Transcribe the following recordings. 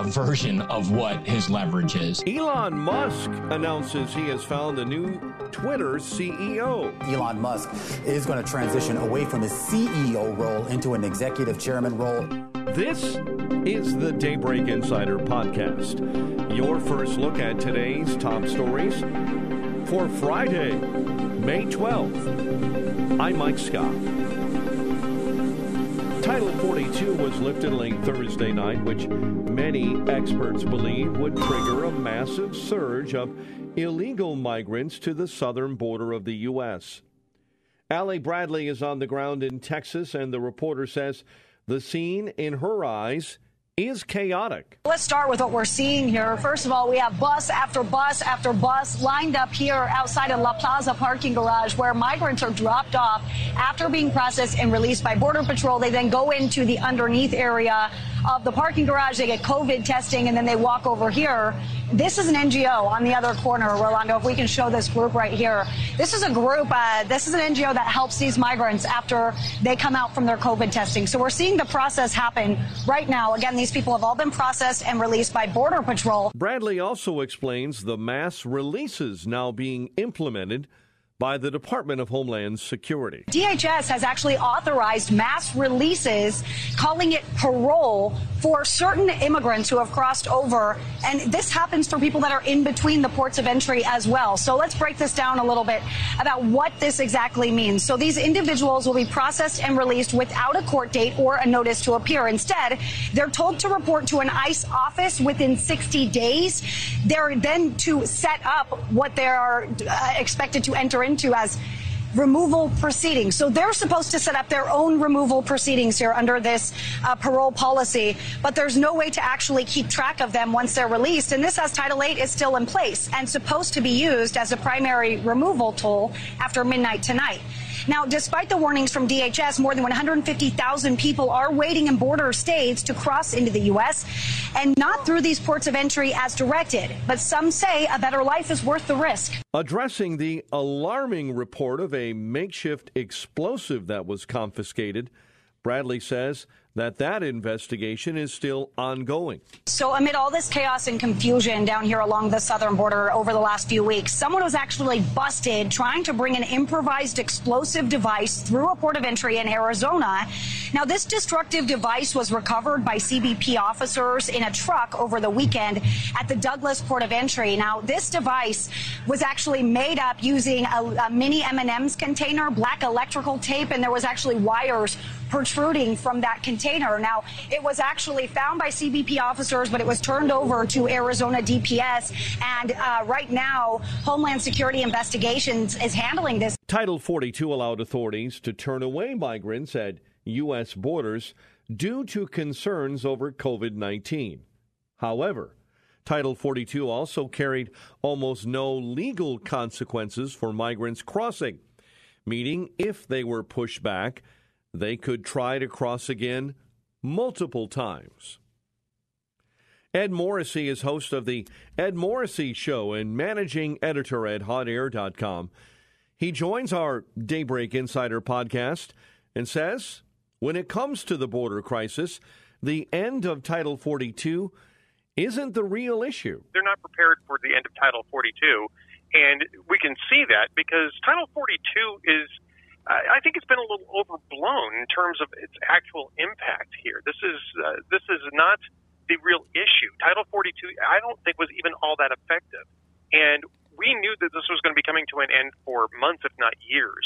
version of what his leverage is. Elon Musk announces he has found a new Twitter CEO. Elon Musk is going to transition away from his CEO role into an executive chairman role. This is the Daybreak Insider Podcast, your first look at today's top stories for Friday, May 12th. I'm Mike Scott. Title 42 was lifted late Thursday night, which many experts believe would trigger a massive surge of illegal migrants to the southern border of the U.S. Allie Bradley is on the ground in Texas, and the reporter says the scene, in her eyes, is chaotic. Let's start with what we're seeing here. First of all, we have bus after bus after bus lined up here outside of La Plaza parking garage where migrants are dropped off after being processed and released by Border Patrol. They then go into the underneath area of the parking garage. They get COVID testing, and then they walk over here. This is an NGO on the other corner, Rolando, if we can show this group right here. This is a group, this is an NGO that helps these migrants after they come out from their COVID testing. So we're seeing the process happen right now. Again, these people have all been processed and released by Border Patrol. Bradley also explains the mass releases now being implemented by the Department of Homeland Security. DHS has actually authorized mass releases, calling it parole, for certain immigrants who have crossed over. And this happens for people that are in between the ports of entry as well. So let's break this down a little bit about what this exactly means. So these individuals will be processed and released without a court date or a notice to appear. Instead, they're told to report to an ICE office within 60 days. They're then to set up what they are expected to enter into as removal proceedings. So they're supposed to set up their own removal proceedings here under this parole policy, but there's no way to actually keep track of them once they're released. And this, as Title VIII is still in place and supposed to be used as a primary removal tool after midnight tonight. Now, despite the warnings from DHS, more than 150,000 people are waiting in border states to cross into the U.S. and not through these ports of entry as directed. But some say a better life is worth the risk. Addressing the alarming report of a makeshift explosive that was confiscated, Bradley says that investigation is still ongoing. So amid all this chaos and confusion down here along the southern border over the last few weeks, someone was actually busted trying to bring an improvised explosive device through a port of entry in Arizona. Now, this destructive device was recovered by CBP officers in a truck over the weekend at the Douglas port of entry. Now, this device was actually made up using a mini M&M's container, black electrical tape, and there was actually wires protruding from that container. Now, it was actually found by CBP officers, but it was turned over to Arizona DPS. And right now, Homeland Security Investigations is handling this. Title 42 allowed authorities to turn away migrants at U.S. borders due to concerns over COVID-19. However, Title 42 also carried almost no legal consequences for migrants crossing, meaning if they were pushed back, they could try to cross again multiple times. Ed Morrissey is host of the Ed Morrissey Show and managing editor at HotAir.com. He joins our Daybreak Insider podcast and says when it comes to the border crisis, the end of Title 42 isn't the real issue. They're not prepared for the end of Title 42, and we can see that because Title 42 is, I think it's been a little overblown in terms of its actual impact here. This is not the real issue. Title 42, I don't think, was even all that effective. And we knew that this was going to be coming to an end for months, if not years.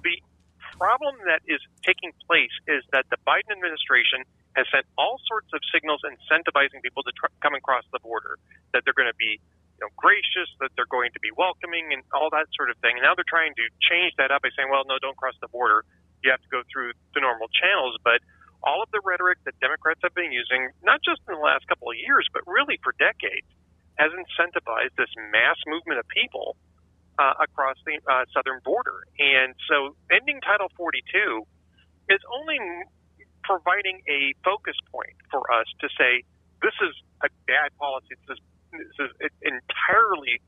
The problem that is taking place is that the Biden administration has sent all sorts of signals incentivizing people to come across the border, that they're going to be gracious, that they're going to be welcoming and all that sort of thing. And now they're trying to change that up by saying, well, no, don't cross the border. You have to go through the normal channels. But all of the rhetoric that Democrats have been using, not just in the last couple of years, but really for decades, has incentivized this mass movement of people across the southern border. And so ending Title 42 is only providing a focus point for us to say, this is a bad policy. This is entirely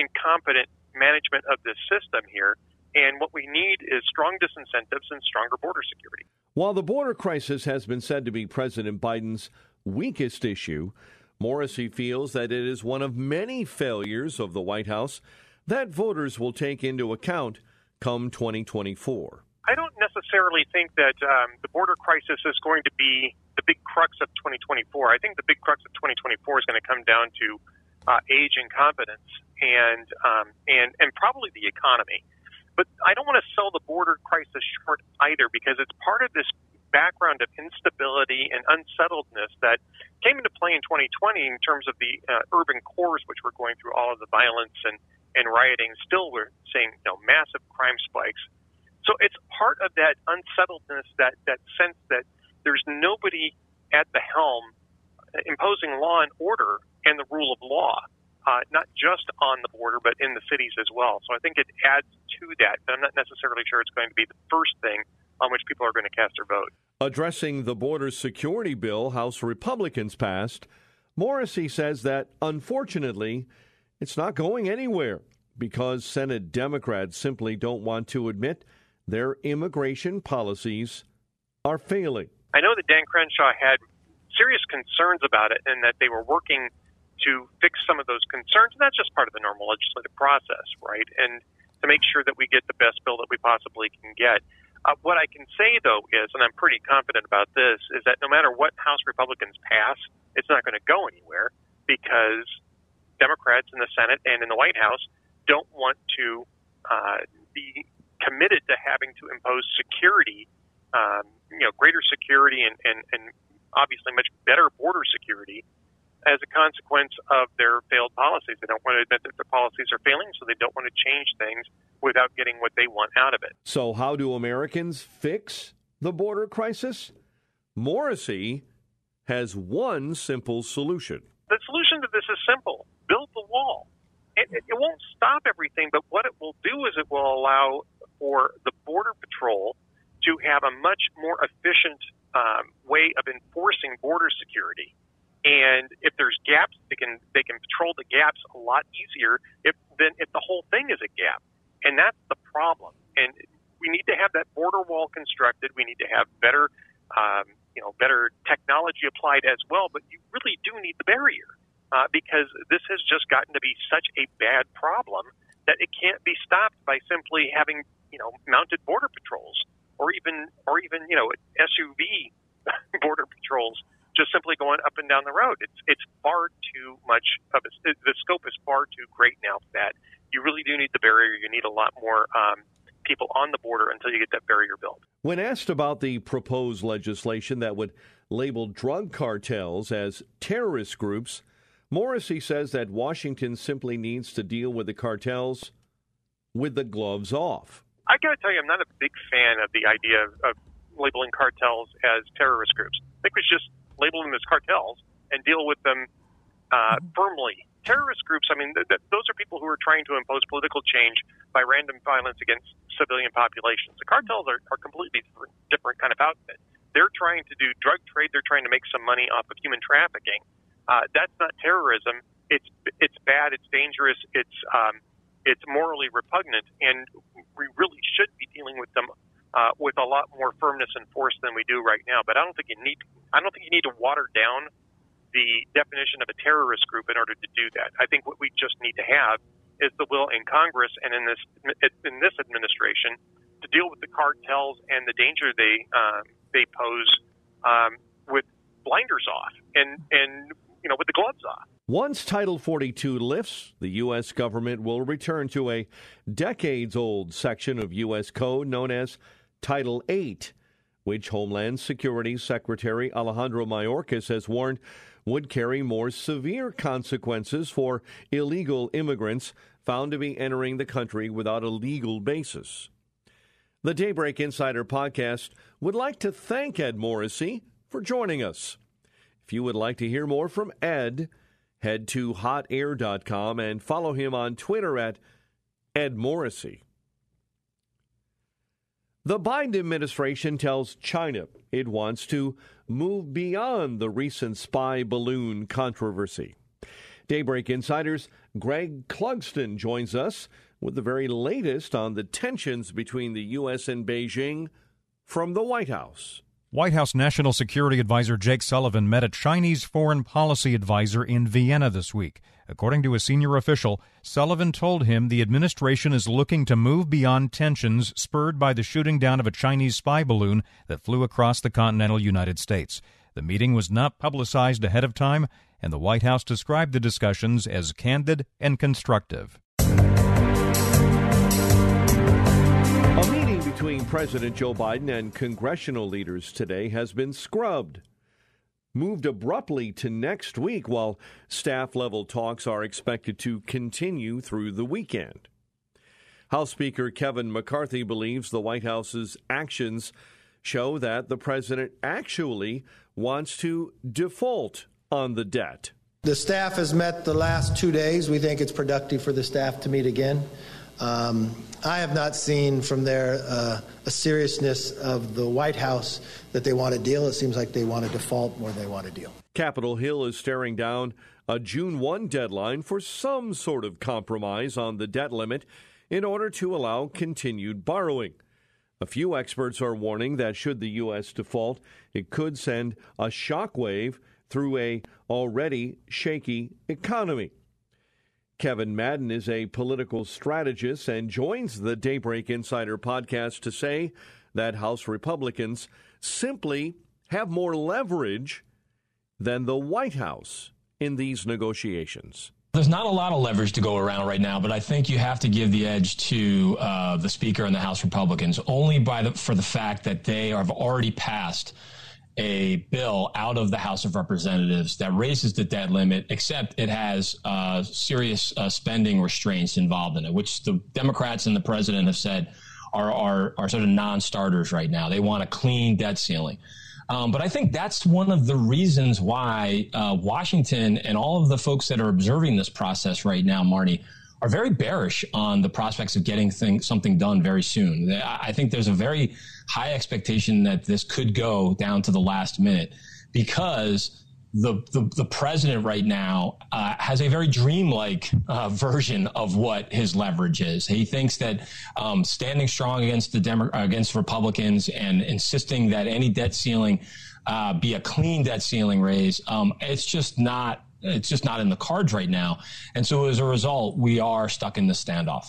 incompetent management of this system here. And what we need is strong disincentives and stronger border security. While the border crisis has been said to be President Biden's weakest issue, Morrissey feels that it is one of many failures of the White House that voters will take into account come 2024. I don't necessarily think that the border crisis is going to be the big crux of 2024. I think the big crux of 2024 is going to come down to age and competence and probably the economy. But I don't want to sell the border crisis short either, because it's part of this background of instability and unsettledness that came into play in 2020 in terms of the urban cores, which were going through all of the violence and rioting. Still, we're seeing massive crime spikes. So it's part of that unsettledness, that sense that there's nobody at the helm imposing law and order and the rule of law, not just on the border, but in the cities as well. So I think it adds to that, but I'm not necessarily sure it's going to be the first thing on which people are going to cast their vote. Addressing the border security bill House Republicans passed, Morrissey says that, unfortunately, it's not going anywhere, because Senate Democrats simply don't want to admit their immigration policies are failing. I know that Dan Crenshaw had serious concerns about it and that they were working to fix some of those concerns. And that's just part of the normal legislative process, right? And to make sure that we get the best bill that we possibly can get. What I can say, though, is, and I'm pretty confident about this, is that no matter what House Republicans pass, it's not going to go anywhere, because Democrats in the Senate and in the White House don't want to be committed to having to impose security, greater security and obviously much better border security as a consequence of their failed policies. They don't want to admit that their policies are failing, so they don't want to change things without getting what they want out of it. So how do Americans fix the border crisis? Morrissey has one simple solution. The solution to this is simple. Build the wall. It won't stop everything, but what it will do is it will allow for the Border Patrol to have a much more efficient way of enforcing border security. And if there's gaps, they can patrol the gaps a lot easier than if the whole thing is a gap. And that's the problem. And we need to have that border wall constructed. We need to have better, better technology applied as well. But you really do need the barrier. Because this has just gotten to be such a bad problem that it can't be stopped by simply having, mounted border patrols or even SUV border patrols just simply going up and down the road. It's far too much of a, the scope is far too great now for that. You really do need the barrier. You need a lot more people on the border until you get that barrier built. When asked about the proposed legislation that would label drug cartels as terrorist groups, Morrissey says that Washington simply needs to deal with the cartels with the gloves off. I got to tell you, I'm not a big fan of the idea of labeling cartels as terrorist groups. I think we should just label them as cartels and deal with them firmly. Terrorist groups, those are people who are trying to impose political change by random violence against civilian populations. The cartels are completely different kind of outfit. They're trying to do drug trade. They're trying to make some money off of human trafficking. That's not terrorism. It's bad. It's dangerous. It's morally repugnant, and we really should be dealing with them with a lot more firmness and force than we do right now. But I don't think you need to water down the definition of a terrorist group in order to do that. I think what we just need to have is the will in Congress and in this administration to deal with the cartels and the danger they pose with blinders off and with the gloves off. Once Title 42 lifts, the U.S. government will return to a decades-old section of U.S. code known as Title VIII, which Homeland Security Secretary Alejandro Mayorkas has warned would carry more severe consequences for illegal immigrants found to be entering the country without a legal basis. The Daybreak Insider Podcast would like to thank Ed Morrissey for joining us. If you would like to hear more from Ed, head to HotAir.com and follow him on Twitter at Ed Morrissey. The Biden administration tells China it wants to move beyond the recent spy balloon controversy. Daybreak Insider's Greg Clugston joins us with the very latest on the tensions between the U.S. and Beijing from the White House. White House National Security Advisor Jake Sullivan met a Chinese foreign policy advisor in Vienna this week. According to a senior official, Sullivan told him the administration is looking to move beyond tensions spurred by the shooting down of a Chinese spy balloon that flew across the continental United States. The meeting was not publicized ahead of time, and the White House described the discussions as candid and constructive. A meeting between President Joe Biden and congressional leaders today has been scrubbed, moved abruptly to next week, while staff-level talks are expected to continue through the weekend. House Speaker Kevin McCarthy believes the White House's actions show that the president actually wants to default on the debt. The staff has met the last 2 days. We think it's productive for the staff to meet again. I have not seen from there a seriousness of the White House that they want to deal. It seems like they want to default more than they want to deal. Capitol Hill is staring down a June 1 deadline for some sort of compromise on the debt limit in order to allow continued borrowing. A few experts are warning that should the U.S. default, it could send a shockwave through an already shaky economy. Kevin Madden is a political strategist and joins the Daybreak Insider Podcast to say that House Republicans simply have more leverage than the White House in these negotiations. There's not a lot of leverage to go around right now, but I think you have to give the edge to the Speaker and the House Republicans only for the fact that they have already passed a bill out of the House of Representatives that raises the debt limit, except it has serious spending restraints involved in it, which the Democrats and the president have said are sort of non-starters right now. They want a clean debt ceiling. But I think that's one of the reasons why Washington and all of the folks that are observing this process right now, Marty, are very bearish on the prospects of getting something done very soon. I think there's a very high expectation that this could go down to the last minute because the president right now has a very dreamlike version of what his leverage is. He thinks that standing strong against against Republicans and insisting that any debt ceiling be a clean debt ceiling raise, it's just not in the cards right now. And so as a result, we are stuck in the standoff.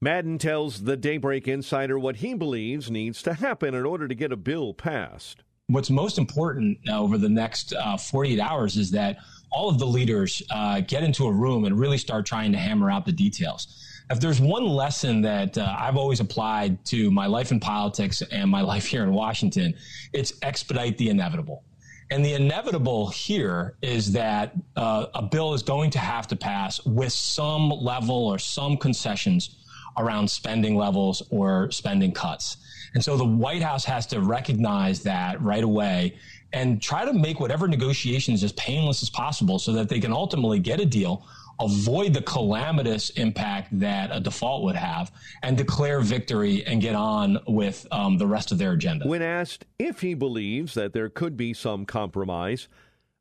Madden tells the Daybreak Insider what he believes needs to happen in order to get a bill passed. What's most important over the next 48 hours is that all of the leaders get into a room and really start trying to hammer out the details. If there's one lesson that I've always applied to my life in politics and my life here in Washington, it's expedite the inevitable. And the inevitable here is that a bill is going to have to pass with some level or some concessions around spending levels or spending cuts. And so the White House has to recognize that right away and try to make whatever negotiations as painless as possible so that they can ultimately get a deal, avoid the calamitous impact that a default would have, and declare victory and get on with the rest of their agenda. When asked if he believes that there could be some compromise,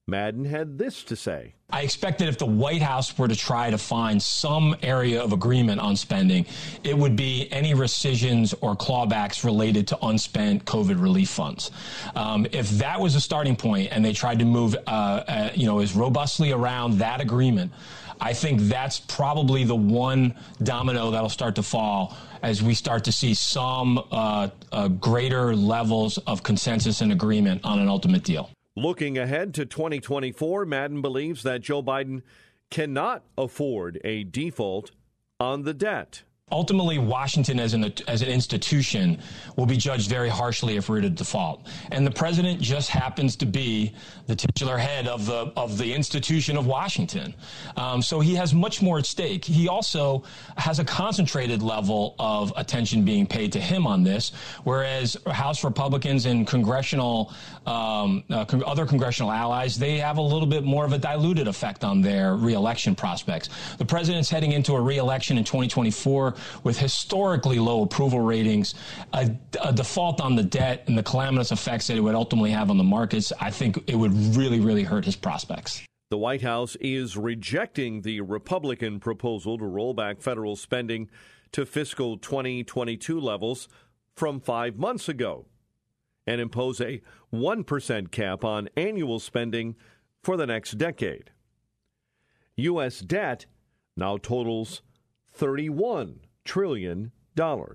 Madden had this to say. I expect that if the White House were to try to find some area of agreement on spending, it would be any rescissions or clawbacks related to unspent COVID relief funds. If that was a starting point and they tried to move as robustly around that agreement, I think that's probably the one domino that'll start to fall as we start to see some greater levels of consensus and agreement on an ultimate deal. Looking ahead to 2024, Madden believes that Joe Biden cannot afford a default on the debt. Ultimately, Washington as an institution will be judged very harshly if we're to default. And the president just happens to be the titular head of the institution of Washington. So he has much more at stake. He also has a concentrated level of attention being paid to him on this, whereas House Republicans and other congressional allies, they have a little bit more of a diluted effect on their reelection prospects. The president's heading into a reelection in 2024. With historically low approval ratings, a default on the debt, and the calamitous effects that it would ultimately have on the markets, I think it would really, really hurt his prospects. The White House is rejecting the Republican proposal to roll back federal spending to fiscal 2022 levels from 5 months ago and impose a 1% cap on annual spending for the next decade. U.S. debt now totals $31 trillion. A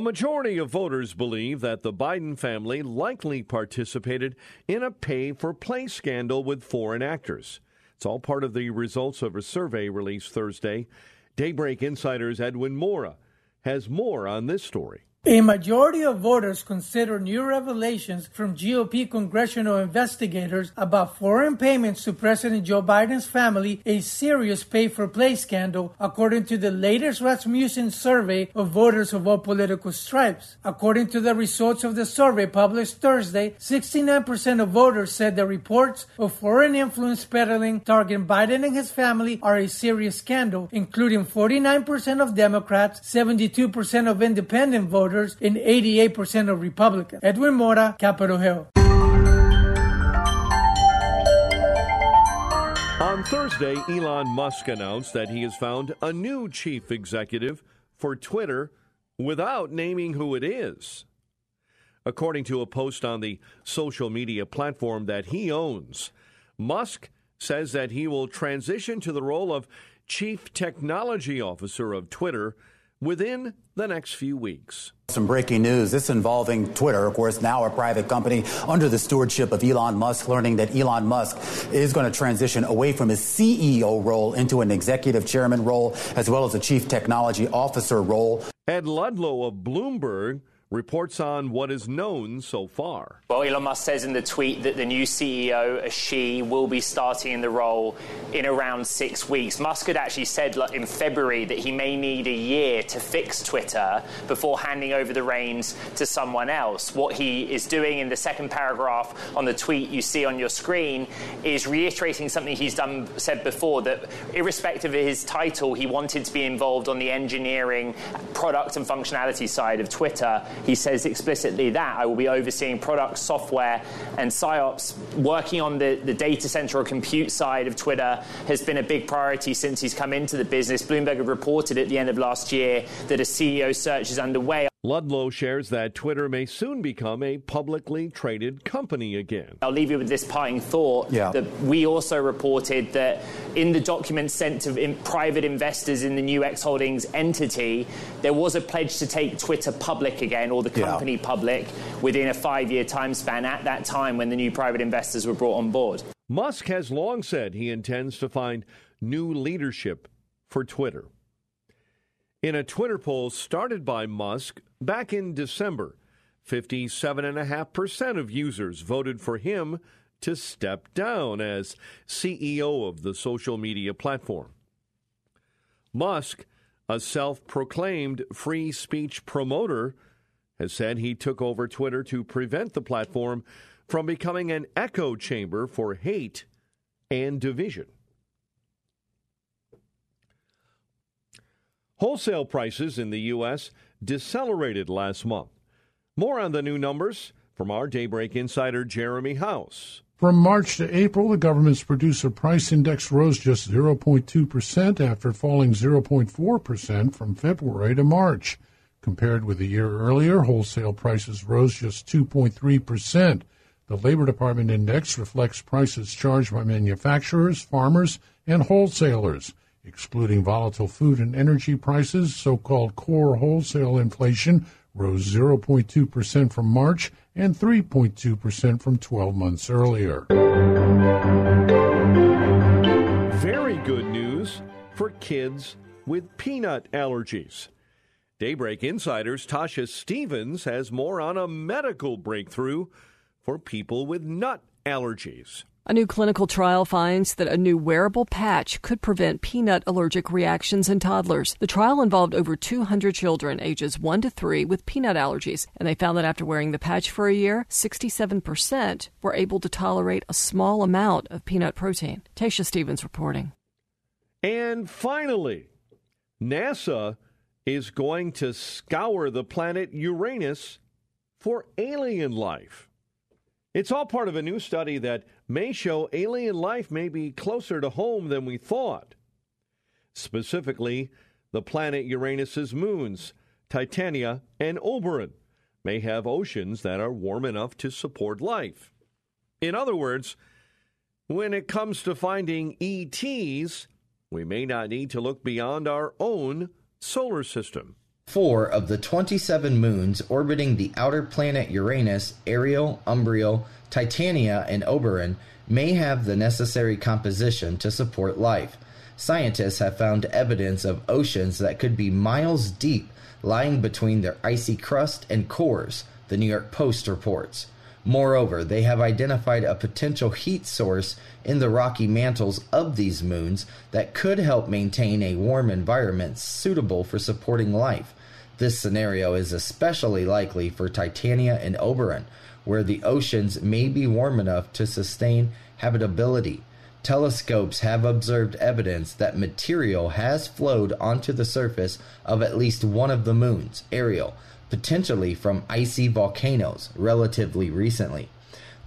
majority of voters believe that the Biden family likely participated in a pay-for-play scandal with foreign actors. It's all part of the results of a survey released Thursday. Daybreak Insider's Edwin Mora has more on this story. A majority of voters consider new revelations from GOP congressional investigators about foreign payments to President Joe Biden's family a serious pay-for-play scandal, according to the latest Rasmussen survey of voters of all political stripes. According to the results of the survey published Thursday, 69% of voters said the reports of foreign influence peddling targeting Biden and his family are a serious scandal, including 49% of Democrats, 72% of independent voters, and 88% of Republicans. Edwin Mora, Capitol Hill. On Thursday, Elon Musk announced that he has found a new chief executive for Twitter without naming who it is. According to a post on the social media platform that he owns, Musk says that he will transition to the role of chief technology officer of Twitter within the next few weeks. Some breaking news. This involving Twitter, of course, now a private company under the stewardship of Elon Musk, learning that Elon Musk is going to transition away from his CEO role into an executive chairman role, as well as a chief technology officer role. Ed Ludlow of Bloomberg reports on what is known so far. Well, Elon Musk says in the tweet that the new CEO, a she, will be starting in the role in around 6 weeks. Musk had actually said in February that he may need a year to fix Twitter before handing over the reins to someone else. What he is doing in the second paragraph on the tweet you see on your screen is reiterating something he's said before, that irrespective of his title, he wanted to be involved on the engineering, product and functionality side of Twitter. He says explicitly that I will be overseeing product, software, and psyops. Working on the data center or compute side of Twitter has been a big priority since he's come into the business. Bloomberg had reported at the end of last year that a CEO search is underway. Ludlow shares that Twitter may soon become a publicly traded company again. I'll leave you with this parting thought. Yeah. That we also reported that in the documents sent to private investors in the new X Holdings entity, there was a pledge to take Twitter public again, or the company public, within a 5-year time span at that time when the new private investors were brought on board. Musk has long said he intends to find new leadership for Twitter. In a Twitter poll started by Musk back in December, 57.5% of users voted for him to step down as CEO of the social media platform. Musk, a self-proclaimed free speech promoter, has said he took over Twitter to prevent the platform from becoming an echo chamber for hate and division. Wholesale prices in the U.S. decelerated last month. More on the new numbers from our Daybreak Insider, Jeremy House. From March to April, the government's producer price index rose just 0.2% after falling 0.4% from February to March. Compared with a year earlier, wholesale prices rose just 2.3%. The Labor Department index reflects prices charged by manufacturers, farmers, and wholesalers. Excluding volatile food and energy prices, so-called core wholesale inflation rose 0.2% from March and 3.2% from 12 months earlier. for kids with peanut allergies. Daybreak Insider's Tasha Stevens has more on a medical breakthrough for people with nut allergies. A new clinical trial finds that a new wearable patch could prevent peanut allergic reactions in toddlers. The trial involved over 200 children ages 1 to 3 with peanut allergies, and they found that after wearing the patch for a year, 67% were able to tolerate a small amount of peanut protein. Tasha Stevens reporting. And finally, NASA is going to scour the planet Uranus for alien life. It's all part of a new study that may show alien life may be closer to home than we thought. Specifically, the planet Uranus's moons, Titania and Oberon, may have oceans that are warm enough to support life. In other words, when it comes to finding ETs, we may not need to look beyond our own solar system. 4 of the 27 moons orbiting the outer planet Uranus, Ariel, Umbriel, Titania, and Oberon, may have the necessary composition to support life. Scientists have found evidence of oceans that could be miles deep lying between their icy crust and cores, the New York Post reports. Moreover, they have identified a potential heat source in the rocky mantles of these moons that could help maintain a warm environment suitable for supporting life. This scenario is especially likely for Titania and Oberon, where the oceans may be warm enough to sustain habitability. Telescopes have observed evidence that material has flowed onto the surface of at least one of the moons, Ariel, potentially from icy volcanoes, relatively recently.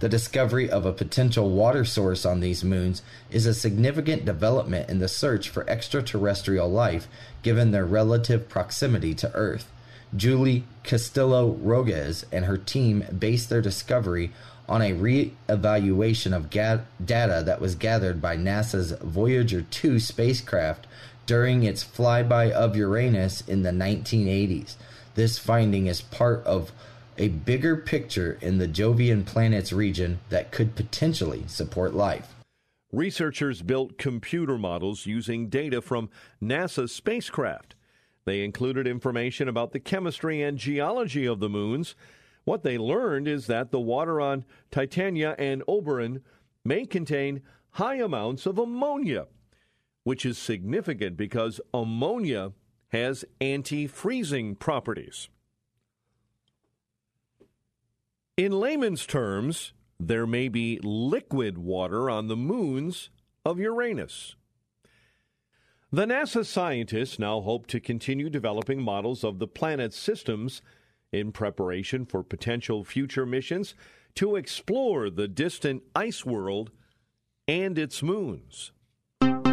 The discovery of a potential water source on these moons is a significant development in the search for extraterrestrial life, given their relative proximity to Earth. Julie Castillo-Roguez and her team based their discovery on a re-evaluation of data that was gathered by NASA's Voyager 2 spacecraft during its flyby of Uranus in the 1980s. This finding is part of a bigger picture in the Jovian planets region that could potentially support life. Researchers built computer models using data from NASA's spacecraft. They included information about the chemistry and geology of the moons. What they learned is that the water on Titania and Oberon may contain high amounts of ammonia, which is significant because ammonia has anti-freezing properties. In layman's terms, there may be liquid water on the moons of Uranus. The NASA scientists now hope to continue developing models of the planet's systems in preparation for potential future missions to explore the distant ice world and its moons.